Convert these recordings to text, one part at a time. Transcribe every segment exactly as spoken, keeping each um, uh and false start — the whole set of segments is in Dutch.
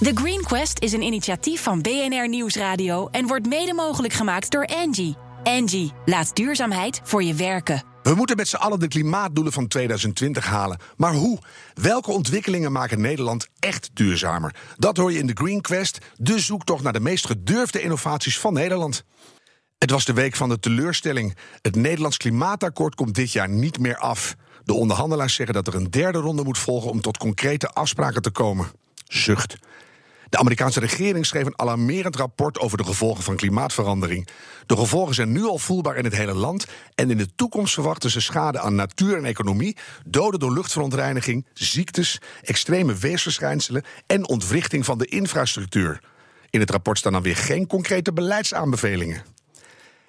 The Green Quest is een initiatief van B N R Nieuwsradio en wordt mede mogelijk gemaakt door Engie. Engie, laat duurzaamheid voor je werken. We moeten met z'n allen de klimaatdoelen van tweeduizend twintig halen. Maar hoe? Welke ontwikkelingen maken Nederland echt duurzamer? Dat hoor je in de Green Quest, de zoektocht naar de meest gedurfde innovaties van Nederland. Het was de week van de teleurstelling. Het Nederlands Klimaatakkoord komt dit jaar niet meer af. De onderhandelaars zeggen dat er een derde ronde moet volgen om tot concrete afspraken te komen. Zucht. De Amerikaanse regering schreef een alarmerend rapport over de gevolgen van klimaatverandering. De gevolgen zijn nu al voelbaar in het hele land en in de toekomst verwachten ze schade aan natuur en economie, doden door luchtverontreiniging, ziektes, extreme weersverschijnselen en ontwrichting van de infrastructuur. In het rapport staan dan weer geen concrete beleidsaanbevelingen.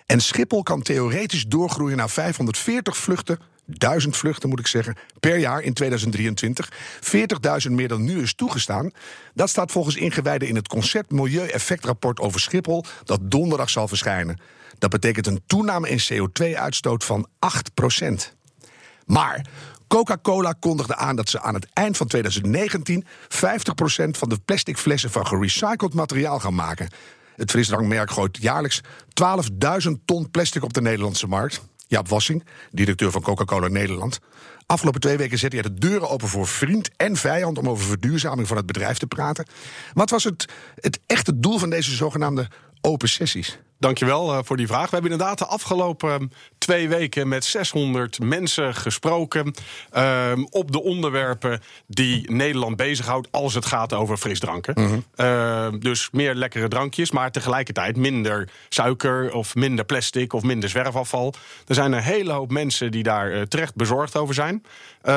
En Schiphol kan theoretisch doorgroeien naar vijfhonderdveertig vluchten, duizend vluchten moet ik zeggen, per jaar in tweeduizend drieëntwintig. veertigduizend meer dan nu is toegestaan. Dat staat volgens ingewijden in het concept Milieueffectrapport over Schiphol dat donderdag zal verschijnen. Dat betekent een toename in C O twee uitstoot van acht procent. Maar Coca-Cola kondigde aan dat ze aan het eind van tweeduizend negentien... vijftig procent van de plastic flessen van gerecycled materiaal gaan maken. Het frisdrankmerk gooit jaarlijks twaalfduizend ton plastic op de Nederlandse markt. Jaap Wassink, directeur van Coca-Cola Nederland. Afgelopen twee weken zette hij de deuren open voor vriend en vijand om over verduurzaming van het bedrijf te praten. Wat was het, het echte doel van deze zogenaamde open sessies? Dankjewel uh, voor die vraag. We hebben inderdaad de afgelopen twee weken met zeshonderd mensen gesproken uh, op de onderwerpen die Nederland bezighoudt als het gaat over frisdranken. Mm-hmm. Uh, dus meer lekkere drankjes, maar tegelijkertijd minder suiker of minder plastic of minder zwerfafval. Er zijn een hele hoop mensen die daar uh, terecht bezorgd over zijn. Uh,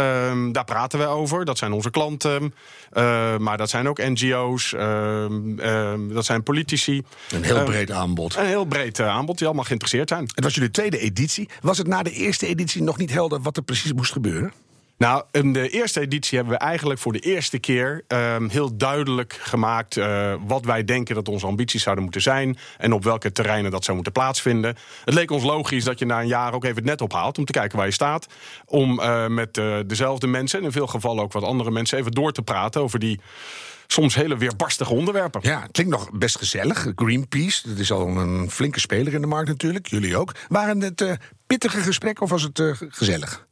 daar praten we over. Dat zijn onze klanten, uh, maar dat zijn ook N G O's, uh, uh, dat zijn politici. Een heel uh, breed aanbod. Een heel breed aanbod, die allemaal geïnteresseerd zijn. Het was jullie tweede editie. Was het na de eerste editie nog niet helder wat er precies moest gebeuren? Nou, in de eerste editie hebben we eigenlijk voor de eerste keer um, heel duidelijk gemaakt uh, wat wij denken dat onze ambities zouden moeten zijn en op welke terreinen dat zou moeten plaatsvinden. Het leek ons logisch dat je na een jaar ook even het net ophaalt om te kijken waar je staat. Om uh, met uh, dezelfde mensen en in veel gevallen ook wat andere mensen even door te praten over die soms hele weerbarstige onderwerpen. Ja, klinkt nog best gezellig. Greenpeace, dat is al een flinke speler in de markt natuurlijk. Jullie ook. Waren het uh, pittige gesprekken of was het uh, gezellig?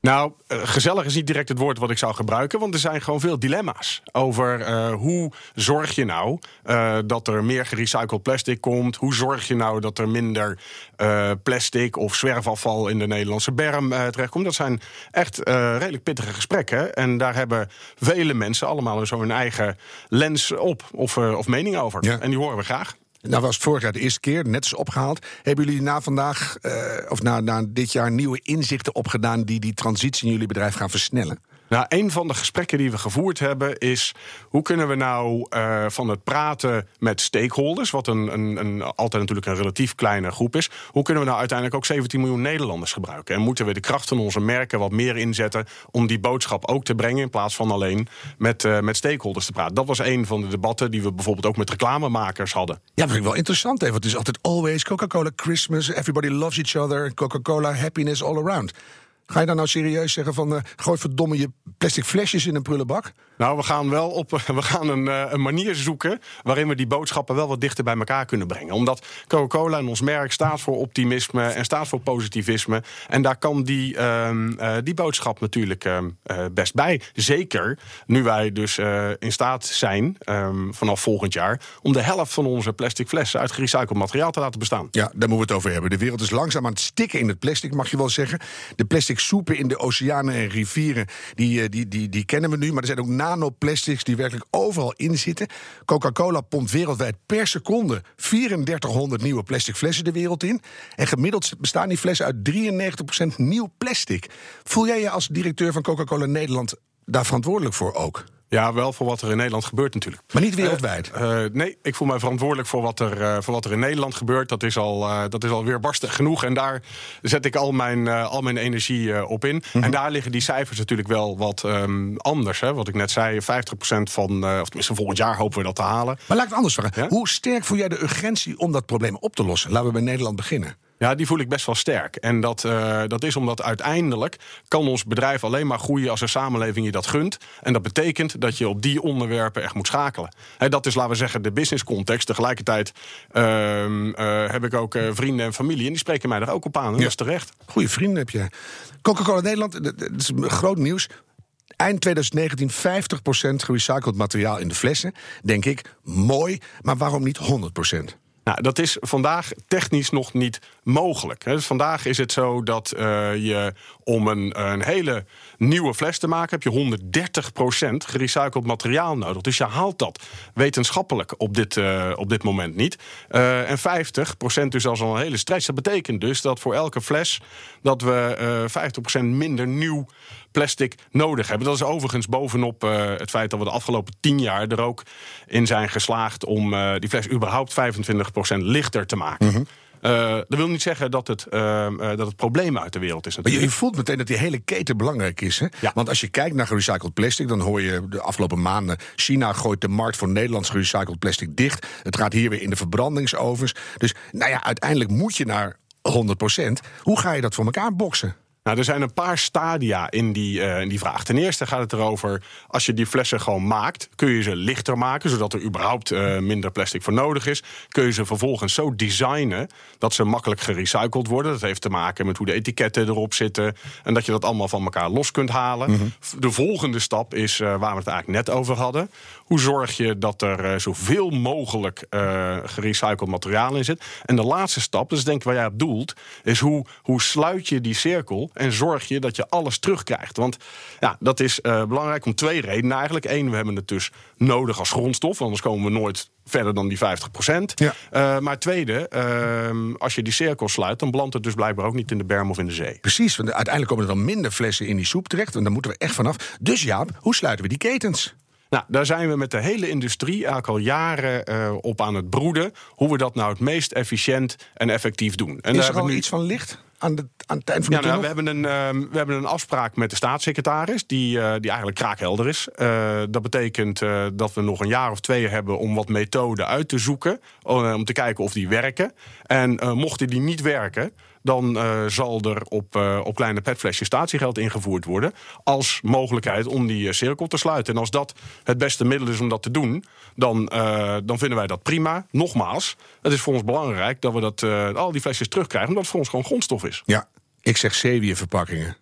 Nou, gezellig is niet direct het woord wat ik zou gebruiken, want er zijn gewoon veel dilemma's over uh, hoe zorg je nou uh, dat er meer gerecycled plastic komt, hoe zorg je nou dat er minder uh, plastic of zwerfafval in de Nederlandse berm uh, terechtkomt. Dat zijn echt uh, redelijk pittige gesprekken en daar hebben vele mensen allemaal zo hun eigen lens op of, uh, of mening over. Ja. En die horen we graag. Nou was het vorig jaar de eerste keer, net is opgehaald. Hebben jullie na vandaag, uh, of na, na dit jaar, nieuwe inzichten opgedaan die die transitie in jullie bedrijf gaan versnellen? Nou, een van de gesprekken die we gevoerd hebben is hoe kunnen we nou uh, van het praten met stakeholders, wat een, een, een, altijd natuurlijk een relatief kleine groep is, hoe kunnen we nou uiteindelijk ook zeventien miljoen Nederlanders gebruiken? En moeten we de kracht van onze merken wat meer inzetten om die boodschap ook te brengen in plaats van alleen met, uh, met stakeholders te praten? Dat was een van de debatten die we bijvoorbeeld ook met reclamemakers hadden. Ja, dat vind ik wel interessant, hè, want het is altijd always Coca-Cola Christmas, everybody loves each other, Coca-Cola happiness all around. Ga je dan nou serieus zeggen van, uh, gooi verdomme je plastic flesjes in een prullenbak? Nou, we gaan wel op, we gaan een, uh, een manier zoeken waarin we die boodschappen wel wat dichter bij elkaar kunnen brengen. Omdat Coca-Cola en ons merk staat voor optimisme en staat voor positivisme. En daar kan die, uh, uh, die boodschap natuurlijk uh, uh, best bij. Zeker nu wij dus uh, in staat zijn, um, vanaf volgend jaar, om de helft van onze plastic flessen uit gerecycled materiaal te laten bestaan. Ja, daar moeten we het over hebben. De wereld is langzaam aan het stikken in het plastic, mag je wel zeggen. De plastic soepen in de oceanen en rivieren, die, die, die, die kennen we nu. Maar er zijn ook nanoplastics die werkelijk overal in zitten. Coca-Cola pompt wereldwijd per seconde drieduizend vierhonderd nieuwe plastic flessen de wereld in. En gemiddeld bestaan die flessen uit drieënnegentig procent nieuw plastic. Voel jij je als directeur van Coca-Cola Nederland daar verantwoordelijk voor ook? Ja, wel voor wat er in Nederland gebeurt natuurlijk. Maar niet wereldwijd? Uh, uh, nee, ik voel mij verantwoordelijk voor wat er, uh, voor wat er in Nederland gebeurt. Dat is al, uh, dat is al weerbarstig genoeg. En daar zet ik al mijn, uh, al mijn energie uh, op in. Mm-hmm. En daar liggen die cijfers natuurlijk wel wat um, anders. Hè? Wat ik net zei, vijftig procent van, uh, of tenminste volgend jaar hopen we dat te halen. Maar laat ik het anders vragen. Ja? Hoe sterk voel jij de urgentie om dat probleem op te lossen? Laten we bij Nederland beginnen. Ja, die voel ik best wel sterk. En dat, uh, dat is omdat uiteindelijk kan ons bedrijf alleen maar groeien als een samenleving je dat gunt. En dat betekent dat je op die onderwerpen echt moet schakelen. He, dat is, laten we zeggen, de business context. Tegelijkertijd uh, uh, heb ik ook uh, vrienden en familie en die spreken mij daar ook op aan. En ja. Dat is terecht. Goeie vrienden heb je. Coca-Cola Nederland, dat is groot nieuws. Eind twintig negentien vijftig procent gerecycled materiaal in de flessen. Denk ik, mooi, maar waarom niet honderd procent? Nou, dat is vandaag technisch nog niet mogelijk. Dus vandaag is het zo dat uh, je om een, een hele nieuwe fles te maken... heb je honderddertig procent gerecycled materiaal nodig. Dus je haalt dat wetenschappelijk op dit, uh, op dit moment niet. Uh, en vijftig procent dus als al een hele stretch. Dat betekent dus dat voor elke fles dat we uh, vijftig procent minder nieuw plastic nodig hebben. Dat is overigens bovenop uh, het feit dat we de afgelopen tien jaar er ook in zijn geslaagd om uh, die fles überhaupt vijfentwintig procent lichter te maken. Mm-hmm. Uh, dat wil niet zeggen dat het, uh, dat het probleem uit de wereld is. Natuurlijk. Maar je, je voelt meteen dat die hele keten belangrijk is. Hè? Ja. Want als je kijkt naar gerecycled plastic, dan hoor je de afgelopen maanden... China gooit de markt voor Nederlands gerecycled plastic dicht. Het gaat hier weer in de verbrandingsovens. Dus nou ja, uiteindelijk moet je naar honderd procent. Hoe ga je dat voor elkaar boksen? Nou, er zijn een paar stadia in die, uh, in die vraag. Ten eerste gaat het erover, als je die flessen gewoon maakt... kun je ze lichter maken, zodat er überhaupt uh, minder plastic voor nodig is. Kun je ze vervolgens zo designen dat ze makkelijk gerecycled worden. Dat heeft te maken met hoe de etiketten erop zitten... en dat je dat allemaal van elkaar los kunt halen. Mm-hmm. De volgende stap is uh, waar we het eigenlijk net over hadden. Hoe zorg je dat er uh, zoveel mogelijk uh, gerecycled materiaal in zit? En de laatste stap, dat is denk ik waar jij op doelt... is hoe, hoe sluit je die cirkel... en zorg je dat je alles terugkrijgt. Want ja, dat is uh, belangrijk om twee redenen eigenlijk. Eén, we hebben het dus nodig als grondstof. Anders komen we nooit verder dan die vijftig procent. Ja. Uh, maar tweede, uh, als je die cirkel sluit... dan belandt het dus blijkbaar ook niet in de berm of in de zee. Precies, want uiteindelijk komen er dan minder flessen in die soep terecht. En daar moeten we echt vanaf. Dus Jaap, hoe sluiten we die ketens? Nou, daar zijn we met de hele industrie eigenlijk al jaren uh, op aan het broeden... hoe we dat nou het meest efficiënt en effectief doen. En is er al nu... iets van licht? Aan, de, aan het eind van de ja, nou, we, hebben een, uh, we hebben een afspraak met de staatssecretaris... die, uh, die eigenlijk kraakhelder is. Uh, dat betekent uh, dat we nog een jaar of twee hebben... om wat methoden uit te zoeken. Uh, om te kijken of die werken. En uh, mochten die niet werken... dan uh, zal er op, uh, op kleine petflesjes statiegeld ingevoerd worden... als mogelijkheid om die uh, cirkel te sluiten. En als dat het beste middel is om dat te doen... dan, uh, dan vinden wij dat prima. Nogmaals, het is voor ons belangrijk dat we dat, uh, al die flesjes terugkrijgen... omdat het voor ons gewoon grondstof is. Ja, ik zeg zeewierverpakkingen.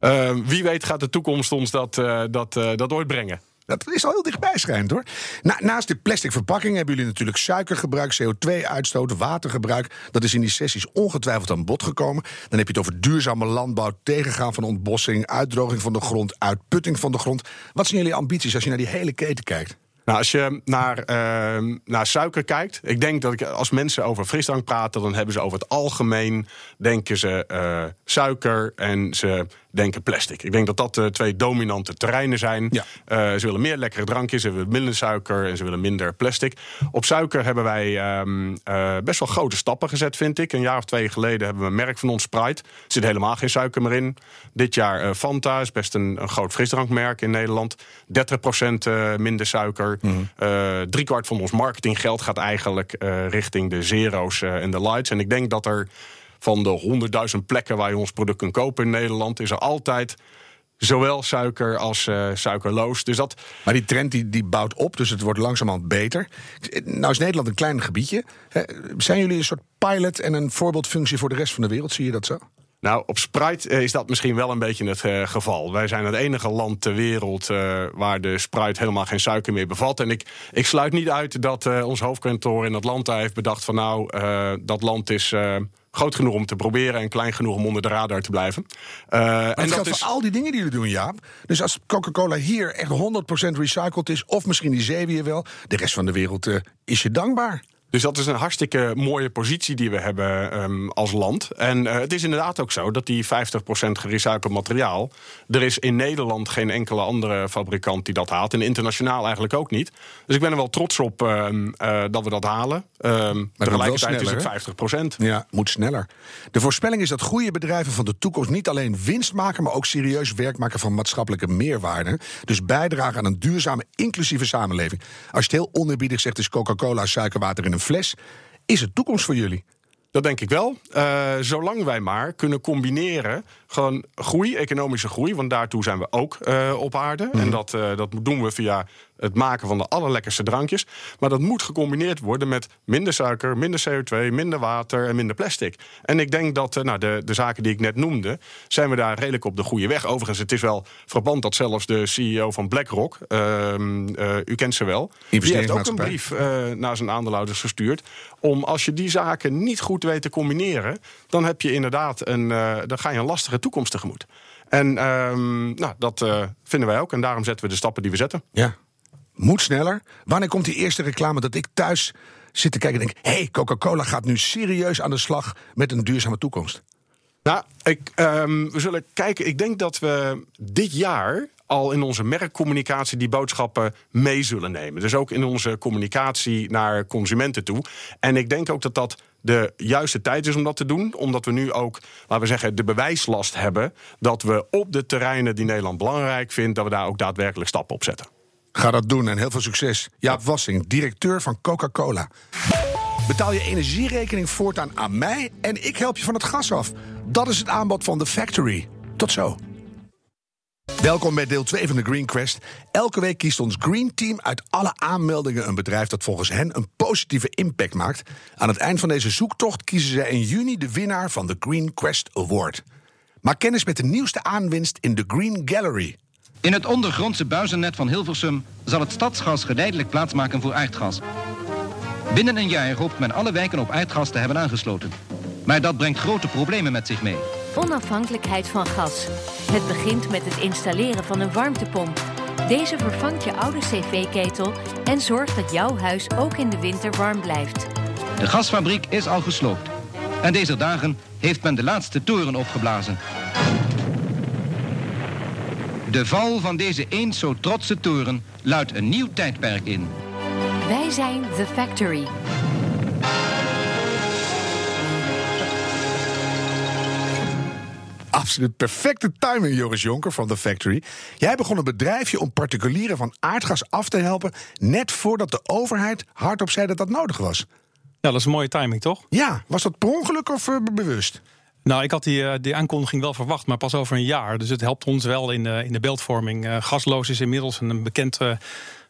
Uh, wie weet gaat de toekomst ons dat, uh, dat, uh, dat ooit brengen. Dat is al heel dichtbij schijnt, hoor. Na, naast de plastic verpakking hebben jullie natuurlijk suikergebruik... C O twee uitstoot, watergebruik. Dat is in die sessies ongetwijfeld aan bod gekomen. Dan heb je het over duurzame landbouw... tegengaan van ontbossing, uitdroging van de grond... uitputting van de grond. Wat zijn jullie ambities als je naar die hele keten kijkt? Nou, als je naar, uh, naar suiker kijkt... ik denk dat ik, als mensen over frisdrank praten... dan hebben ze over het algemeen... denken ze uh, suiker en ze... denken plastic. Ik denk dat dat de twee dominante terreinen zijn. Ja. Uh, ze willen meer lekkere drankjes, ze willen minder suiker... en ze willen minder plastic. Op suiker hebben wij um, uh, best wel grote stappen gezet, vind ik. Een jaar of twee geleden hebben we een merk van ons, Sprite. Er zit helemaal geen suiker meer in. Dit jaar uh, Fanta, is best een, een groot frisdrankmerk in Nederland. dertig procent uh, minder suiker. Mm. Uh, driekwart van ons marketinggeld gaat eigenlijk uh, richting de zero's en uh, de lights. En ik denk dat er... van de honderdduizend plekken waar je ons product kunt kopen in Nederland... is er altijd zowel suiker als uh, suikerloos. Dus dat... Maar die trend die, die bouwt op, dus het wordt langzamerhand beter. Nou is Nederland een klein gebiedje. Zijn jullie een soort pilot en een voorbeeldfunctie voor de rest van de wereld? Zie je dat zo? Nou, op Sprite is dat misschien wel een beetje het uh, geval. Wij zijn het enige land ter wereld uh, waar de Sprite helemaal geen suiker meer bevat. En ik, ik sluit niet uit dat uh, ons hoofdkantoor in Atlanta heeft bedacht... van nou, uh, dat land is... Uh, groot genoeg om te proberen en klein genoeg om onder de radar te blijven. Uh, maar en dat geldt is... voor al die dingen die jullie doen, Jaap. Dus als Coca-Cola hier echt honderd procent recycled is... of misschien die zeewier wel, de rest van de wereld uh, is je dankbaar. Dus dat is een hartstikke mooie positie die we hebben um, als land. En uh, het is inderdaad ook zo dat die vijftig procent gerecycled materiaal... er is in Nederland geen enkele andere fabrikant die dat haalt. En internationaal eigenlijk ook niet. Dus ik ben er wel trots op um, uh, dat we dat halen. Um, tegelijkertijd sneller, is het vijftig procent. Ja, moet sneller. De voorspelling is dat goede bedrijven van de toekomst... niet alleen winst maken, maar ook serieus werk maken van maatschappelijke meerwaarde. Dus bijdragen aan een duurzame, inclusieve samenleving. Als je het heel oneerbiedig zegt, is Coca-Cola suikerwater in een fles. Is het toekomst voor jullie? Dat denk ik wel. Uh, zolang wij maar kunnen combineren gewoon groei, economische groei, want daartoe zijn we ook uh, op aarde. Mm-hmm. En dat, uh, dat doen we via het maken van de allerlekkerste drankjes. Maar dat moet gecombineerd worden met minder suiker, minder C O twee, minder water en minder plastic. En ik denk dat uh, nou, de, de zaken die ik net noemde, zijn we daar redelijk op de goede weg. Overigens, het is wel verband dat zelfs de C E O van BlackRock, uh, uh, u kent ze wel, die heeft ook een brief uh, naar zijn aandeelhouders gestuurd om, als je die zaken niet goed weet te combineren, dan heb je inderdaad een, uh, dan ga je een lastige toekomst tegemoet. En um, nou, dat uh, vinden wij ook. En daarom zetten we de stappen die we zetten. Ja, moet sneller. Wanneer komt die eerste reclame dat ik thuis zit te kijken en denk, hey, Coca-Cola gaat nu serieus aan de slag met een duurzame toekomst? Nou, ik, um, we zullen kijken. Ik denk dat we dit jaar al in onze merkcommunicatie die boodschappen mee zullen nemen. Dus ook in onze communicatie naar consumenten toe. En ik denk ook dat dat de juiste tijd is om dat te doen. Omdat we nu ook, laten we zeggen, de bewijslast hebben dat we op de terreinen die Nederland belangrijk vindt, dat we daar ook daadwerkelijk stappen op zetten. Ga dat doen en heel veel succes. Jaap Wassink, directeur van Coca-Cola. Betaal je energierekening voortaan aan mij en ik help je van het gas af. Dat is het aanbod van The Factory. Tot zo. Welkom bij deel twee van de Green Quest. Elke week kiest ons Green Team uit alle aanmeldingen een bedrijf dat volgens hen een positieve impact maakt. Aan het eind van deze zoektocht kiezen zij in juni de winnaar van de Green Quest Award. Maak kennis met de nieuwste aanwinst in de Green Gallery. In het ondergrondse buizennet van Hilversum zal het stadsgas geleidelijk plaatsmaken voor aardgas. Binnen een jaar hoopt men alle wijken op aardgas te hebben aangesloten. Maar dat brengt grote problemen met zich mee. Onafhankelijkheid van gas. Het begint met het installeren van een warmtepomp. Deze vervangt je oude cv-ketel en zorgt dat jouw huis ook in de winter warm blijft. De gasfabriek is al gesloopt. En deze dagen heeft men de laatste toren opgeblazen. De val van deze eens zo trotse toren luidt een nieuw tijdperk in. Wij zijn The Factory. Absoluut perfecte timing, Joris Jonker van The Factory. Jij begon een bedrijfje om particulieren van aardgas af te helpen, net voordat de overheid hardop zei dat dat nodig was. Ja, dat is een mooie timing, toch? Ja, was dat per ongeluk of uh, bewust? Nou, ik had die, die aankondiging wel verwacht, maar pas over een jaar. Dus het helpt ons wel in de, in de beeldvorming. Uh, gasloos is inmiddels een bekend uh,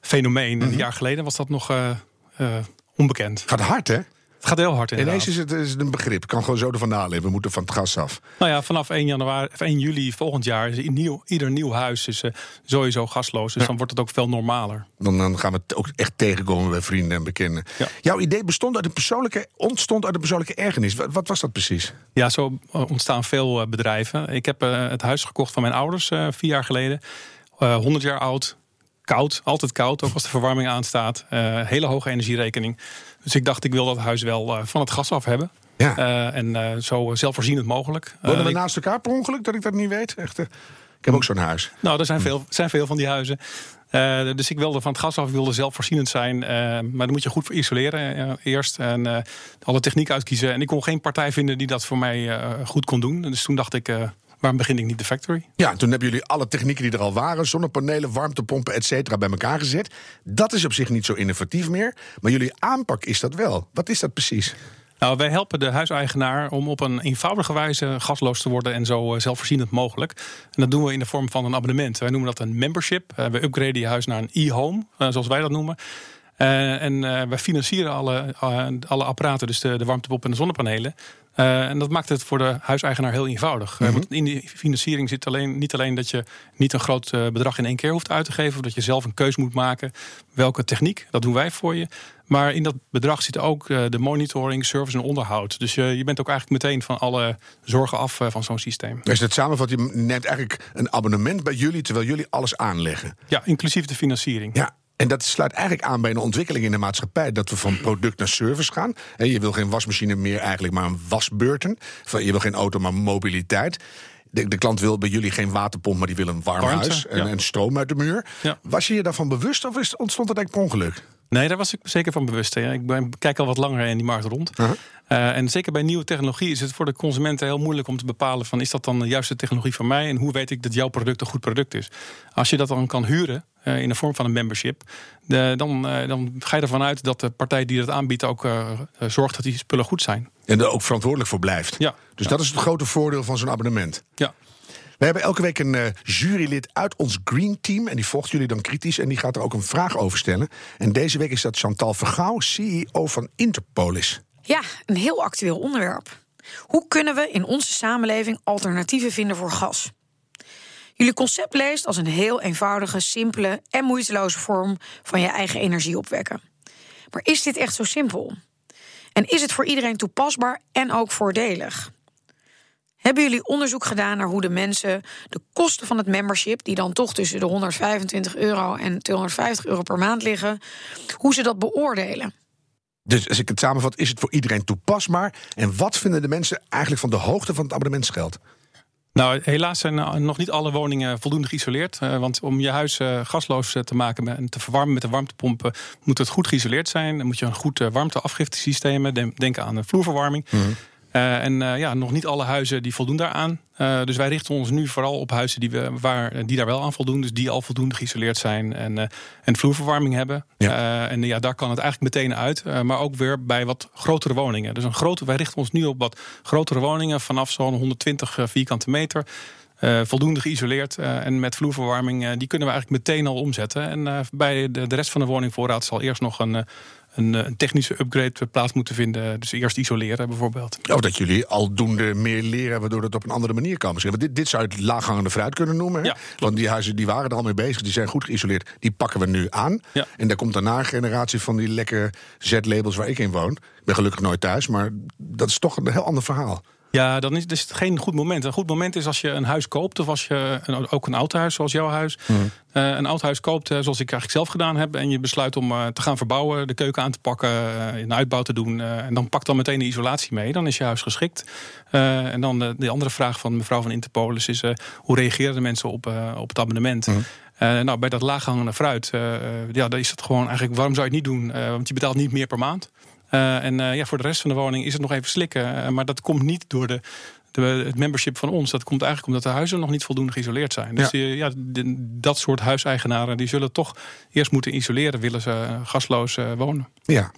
fenomeen. Mm-hmm. Een jaar geleden was dat nog uh, uh, onbekend. Gaat hard, hè? Het gaat heel hard, inderdaad. Ineens is het, is het een begrip. Ik kan gewoon zo ervan naleven. We moeten van het gas af. Nou ja, vanaf één januari, of één juli volgend jaar is nieuw, ieder nieuw huis is, uh, sowieso gasloos. Dus ja, dan wordt het ook veel normaler. Dan, dan gaan we het ook echt tegenkomen bij vrienden en bekenden. Ja. Jouw idee bestond uit een persoonlijke, ontstond uit een persoonlijke ergernis. Wat, wat was dat precies? Ja, zo ontstaan veel uh, bedrijven. Ik heb uh, het huis gekocht van mijn ouders uh, vier jaar geleden. Uh, honderd jaar oud. Koud, altijd koud, ook als de verwarming aanstaat. Uh, hele hoge energierekening. Dus ik dacht, ik wil dat huis wel uh, van het gas af hebben. Ja. Uh, en uh, zo zelfvoorzienend mogelijk. Wonen we uh, naast elkaar per ongeluk, dat ik dat niet weet? Echt, uh, ik heb ook zo'n huis. Nou, er zijn veel, zijn veel van die huizen. Uh, dus ik wilde van het gas af, ik wilde zelfvoorzienend zijn. Uh, maar dan moet je goed voor isoleren uh, eerst. En uh, alle techniek uitkiezen. En ik kon geen partij vinden die dat voor mij uh, goed kon doen. Dus toen dacht ik, Uh, waarom begin ik niet The Factory? Ja, toen hebben jullie alle technieken die er al waren, zonnepanelen, warmtepompen, et cetera, bij elkaar gezet. Dat is op zich niet zo innovatief meer, maar jullie aanpak is dat wel. Wat is dat precies? Nou, wij helpen de huiseigenaar om op een eenvoudige wijze gasloos te worden en zo zelfvoorzienend mogelijk. En dat doen we in de vorm van een abonnement. Wij noemen dat een membership. We upgraden je huis naar een e-home, zoals wij dat noemen. Uh, en uh, wij financieren alle, uh, alle apparaten, dus de, de warmtepomp en de zonnepanelen. Uh, en dat maakt het voor de huiseigenaar heel eenvoudig. Mm-hmm. Want in die financiering zit alleen, niet alleen dat je niet een groot uh, bedrag in één keer hoeft uit te geven, of dat je zelf een keus moet maken welke techniek, dat doen wij voor je. Maar in dat bedrag zit ook uh, de monitoring, service en onderhoud. Dus uh, je bent ook eigenlijk meteen van alle zorgen af uh, van zo'n systeem. Dus dat samenvat, je neemt eigenlijk een abonnement bij jullie, terwijl jullie alles aanleggen. Ja, inclusief de financiering. Ja. En dat sluit eigenlijk aan bij een ontwikkeling in de maatschappij, dat we van product naar service gaan. En je wil geen wasmachine meer eigenlijk, maar een wasbeurten. Je wil geen auto, maar mobiliteit. De, de klant wil bij jullie geen waterpomp, maar die wil een warm Warmte, huis en, ja. en stroom uit de muur. Ja. Was je je daarvan bewust of is, ontstond dat eigenlijk per ongeluk? Nee, daar was ik zeker van bewust. Hè. Ik, ben, ik kijk al wat langer in die markt rond. Uh-huh. Uh, en zeker bij nieuwe technologie is het voor de consumenten heel moeilijk om te bepalen van, is dat dan de juiste technologie voor mij en hoe weet ik dat jouw product een goed product is? Als je dat dan kan huren, uh, in de vorm van een membership. De, dan, uh, dan ga je ervan uit dat de partij die dat aanbiedt ook uh, zorgt dat die spullen goed zijn. En er ook verantwoordelijk voor blijft. Ja. Dus ja. dat is het grote voordeel van zo'n abonnement. Ja. We hebben elke week een uh, jurylid uit ons Green Team. En die volgt jullie dan kritisch. En die gaat er ook een vraag over stellen. En deze week is dat Chantal Vergauw, C E O van Interpolis. Ja, een heel actueel onderwerp. Hoe kunnen we in onze samenleving alternatieven vinden voor gas? Jullie concept leest als een heel eenvoudige, simpele en moeiteloze vorm van je eigen energie opwekken. Maar is dit echt zo simpel? En is het voor iedereen toepasbaar en ook voordelig? Hebben jullie onderzoek gedaan naar hoe de mensen de kosten van het membership, die dan toch tussen de honderdvijfentwintig euro en tweehonderdvijftig euro per maand liggen, hoe ze dat beoordelen? Dus als ik het samenvat, is het voor iedereen toepasbaar? En wat vinden de mensen eigenlijk van de hoogte van het abonnementsgeld? Nou, helaas zijn nog niet alle woningen voldoende geïsoleerd. Want om je huis gasloos te maken en te verwarmen met de warmtepompen, moet het goed geïsoleerd zijn. Dan moet je een goed warmteafgiftesysteem, denk aan vloerverwarming. Mm-hmm. Uh, en uh, ja, nog niet alle huizen die voldoen daaraan. Uh, dus wij richten ons nu vooral op huizen die, we, waar, die daar wel aan voldoen. Dus die al voldoende geïsoleerd zijn en, uh, en vloerverwarming hebben. Ja. Uh, en uh, ja, daar kan het eigenlijk meteen uit. Uh, maar ook weer bij wat grotere woningen. Dus een grote, wij richten ons nu op wat grotere woningen vanaf zo'n honderdtwintig vierkante meter. Uh, voldoende geïsoleerd uh, en met vloerverwarming. Uh, die kunnen we eigenlijk meteen al omzetten. En uh, bij de, de rest van de woningvoorraad zal eerst nog een... Uh, een technische upgrade plaats moeten vinden. Dus eerst isoleren bijvoorbeeld. Of dat jullie aldoende meer leren, waardoor het op een andere manier kan. Want dit, dit zou je het laaghangende fruit kunnen noemen. Hè? Ja, want die huizen die waren er al mee bezig, die zijn goed geïsoleerd. Die pakken we nu aan. Ja. En daar komt daarna een generatie van die lekkere Z-labels waar ik in woon. Ik ben gelukkig nooit thuis, maar dat is toch een heel ander verhaal. Ja, dan is het dus geen goed moment. Een goed moment is als je een huis koopt, of als je een, ook een oud huis, zoals jouw huis, mm. uh, een oud huis koopt, zoals ik eigenlijk zelf gedaan heb, en je besluit om uh, te gaan verbouwen, de keuken aan te pakken, uh, een uitbouw te doen, uh, en dan pakt dan meteen de isolatie mee, dan is je huis geschikt. Uh, en dan uh, de andere vraag van mevrouw van Interpolis is, uh, hoe reageren de mensen op, uh, op het abonnement? Mm. Uh, nou, bij dat laaghangende fruit, uh, ja, dan is dat gewoon eigenlijk, waarom zou je het niet doen? Uh, want je betaalt niet meer per maand. Uh, en uh, ja, voor de rest van de woning is het nog even slikken. Uh, maar dat komt niet door de, de, het membership van ons. Dat komt eigenlijk omdat de huizen nog niet voldoende geïsoleerd zijn. Dus ja. Uh, ja, de, dat soort huiseigenaren die zullen toch eerst moeten isoleren, willen ze uh, gasloos uh, wonen. Ja,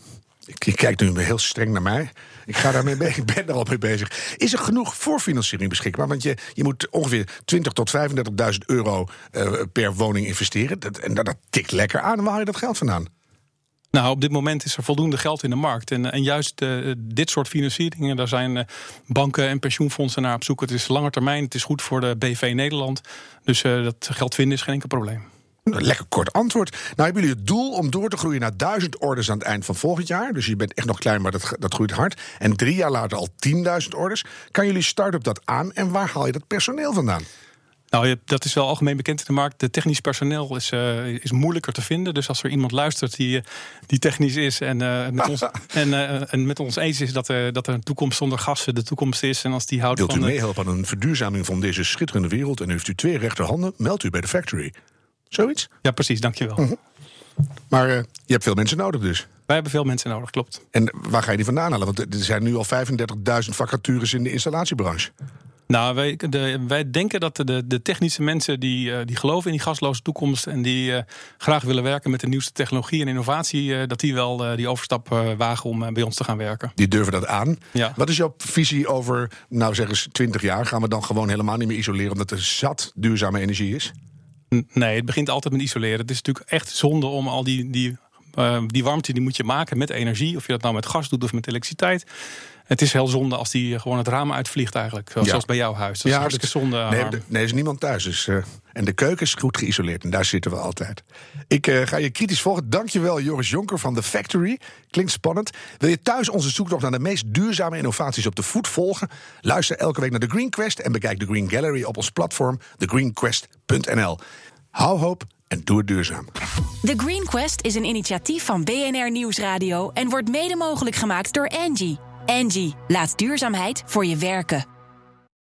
je kijkt nu heel streng naar mij. Ik ga daarmee be- ik ben daar al mee bezig. Is er genoeg voorfinanciering beschikbaar? Want je, je moet ongeveer twintigduizend tot vijfendertigduizend euro uh, per woning investeren. Dat, en dat, dat tikt lekker aan. En waar haal je dat geld vandaan? Nou, op dit moment is er voldoende geld in de markt. En, en juist uh, dit soort financieringen, daar zijn uh, banken en pensioenfondsen naar op zoek. Het is langer termijn, het is goed voor de B V Nederland. Dus uh, dat geld vinden is geen enkel probleem. Lekker kort antwoord. Nou hebben jullie het doel om door te groeien naar duizend orders aan het eind van volgend jaar. Dus je bent echt nog klein, maar dat, dat groeit hard. En drie jaar later al tienduizend orders. Kan jullie start-up dat aan en waar haal je dat personeel vandaan? Nou, dat is wel algemeen bekend in de markt. De technisch personeel is, uh, is moeilijker te vinden. Dus als er iemand luistert die, die technisch is en, uh, met ons, en, uh, en met ons eens is dat, uh, dat er een toekomst zonder gas de toekomst is. En als die houdt Wilt van u meehelpen aan een verduurzaming van deze schitterende wereld en heeft u twee rechterhanden, meld u bij de factory. Zoiets? Ja, precies, dankjewel. Uh-huh. Maar uh, je hebt veel mensen nodig dus? Wij hebben veel mensen nodig, klopt. En waar ga je die vandaan halen? Want er zijn nu al vijfendertigduizend vacatures in de installatiebranche. Nou, wij, de, wij denken dat de, de technische mensen die, die geloven in die gasloze toekomst en die uh, graag willen werken met de nieuwste technologie en innovatie, uh, dat die wel uh, die overstap uh, wagen om uh, bij ons te gaan werken. Die durven dat aan. Ja. Wat is jouw visie over, nou zeg eens, twintig jaar? Gaan we dan gewoon helemaal niet meer isoleren omdat er zat duurzame energie is? Nee, het begint altijd met isoleren. Het is natuurlijk echt zonde om al die... die Uh, die warmte die moet je maken met energie. Of je dat nou met gas doet of met elektriciteit. Het is heel zonde als die gewoon het raam uitvliegt eigenlijk. Zoals ja. bij jouw huis. Dat ja, is hartstikke zonde. Nee, er nee, is niemand thuis. Dus, uh, en de keuken is goed geïsoleerd. En daar zitten we altijd. Ik uh, ga je kritisch volgen. Dankjewel Joris Jonker van The Factory. Klinkt spannend. Wil je thuis onze zoektocht naar de meest duurzame innovaties op de voet volgen? Luister elke week naar The Green Quest. En bekijk The Green Gallery op ons platform the green quest dot n l. Hou hoop. En doe het duurzaam. The Green Quest is een initiatief van B N R Nieuwsradio en wordt mede mogelijk gemaakt door Engie. Engie, laat duurzaamheid voor je werken.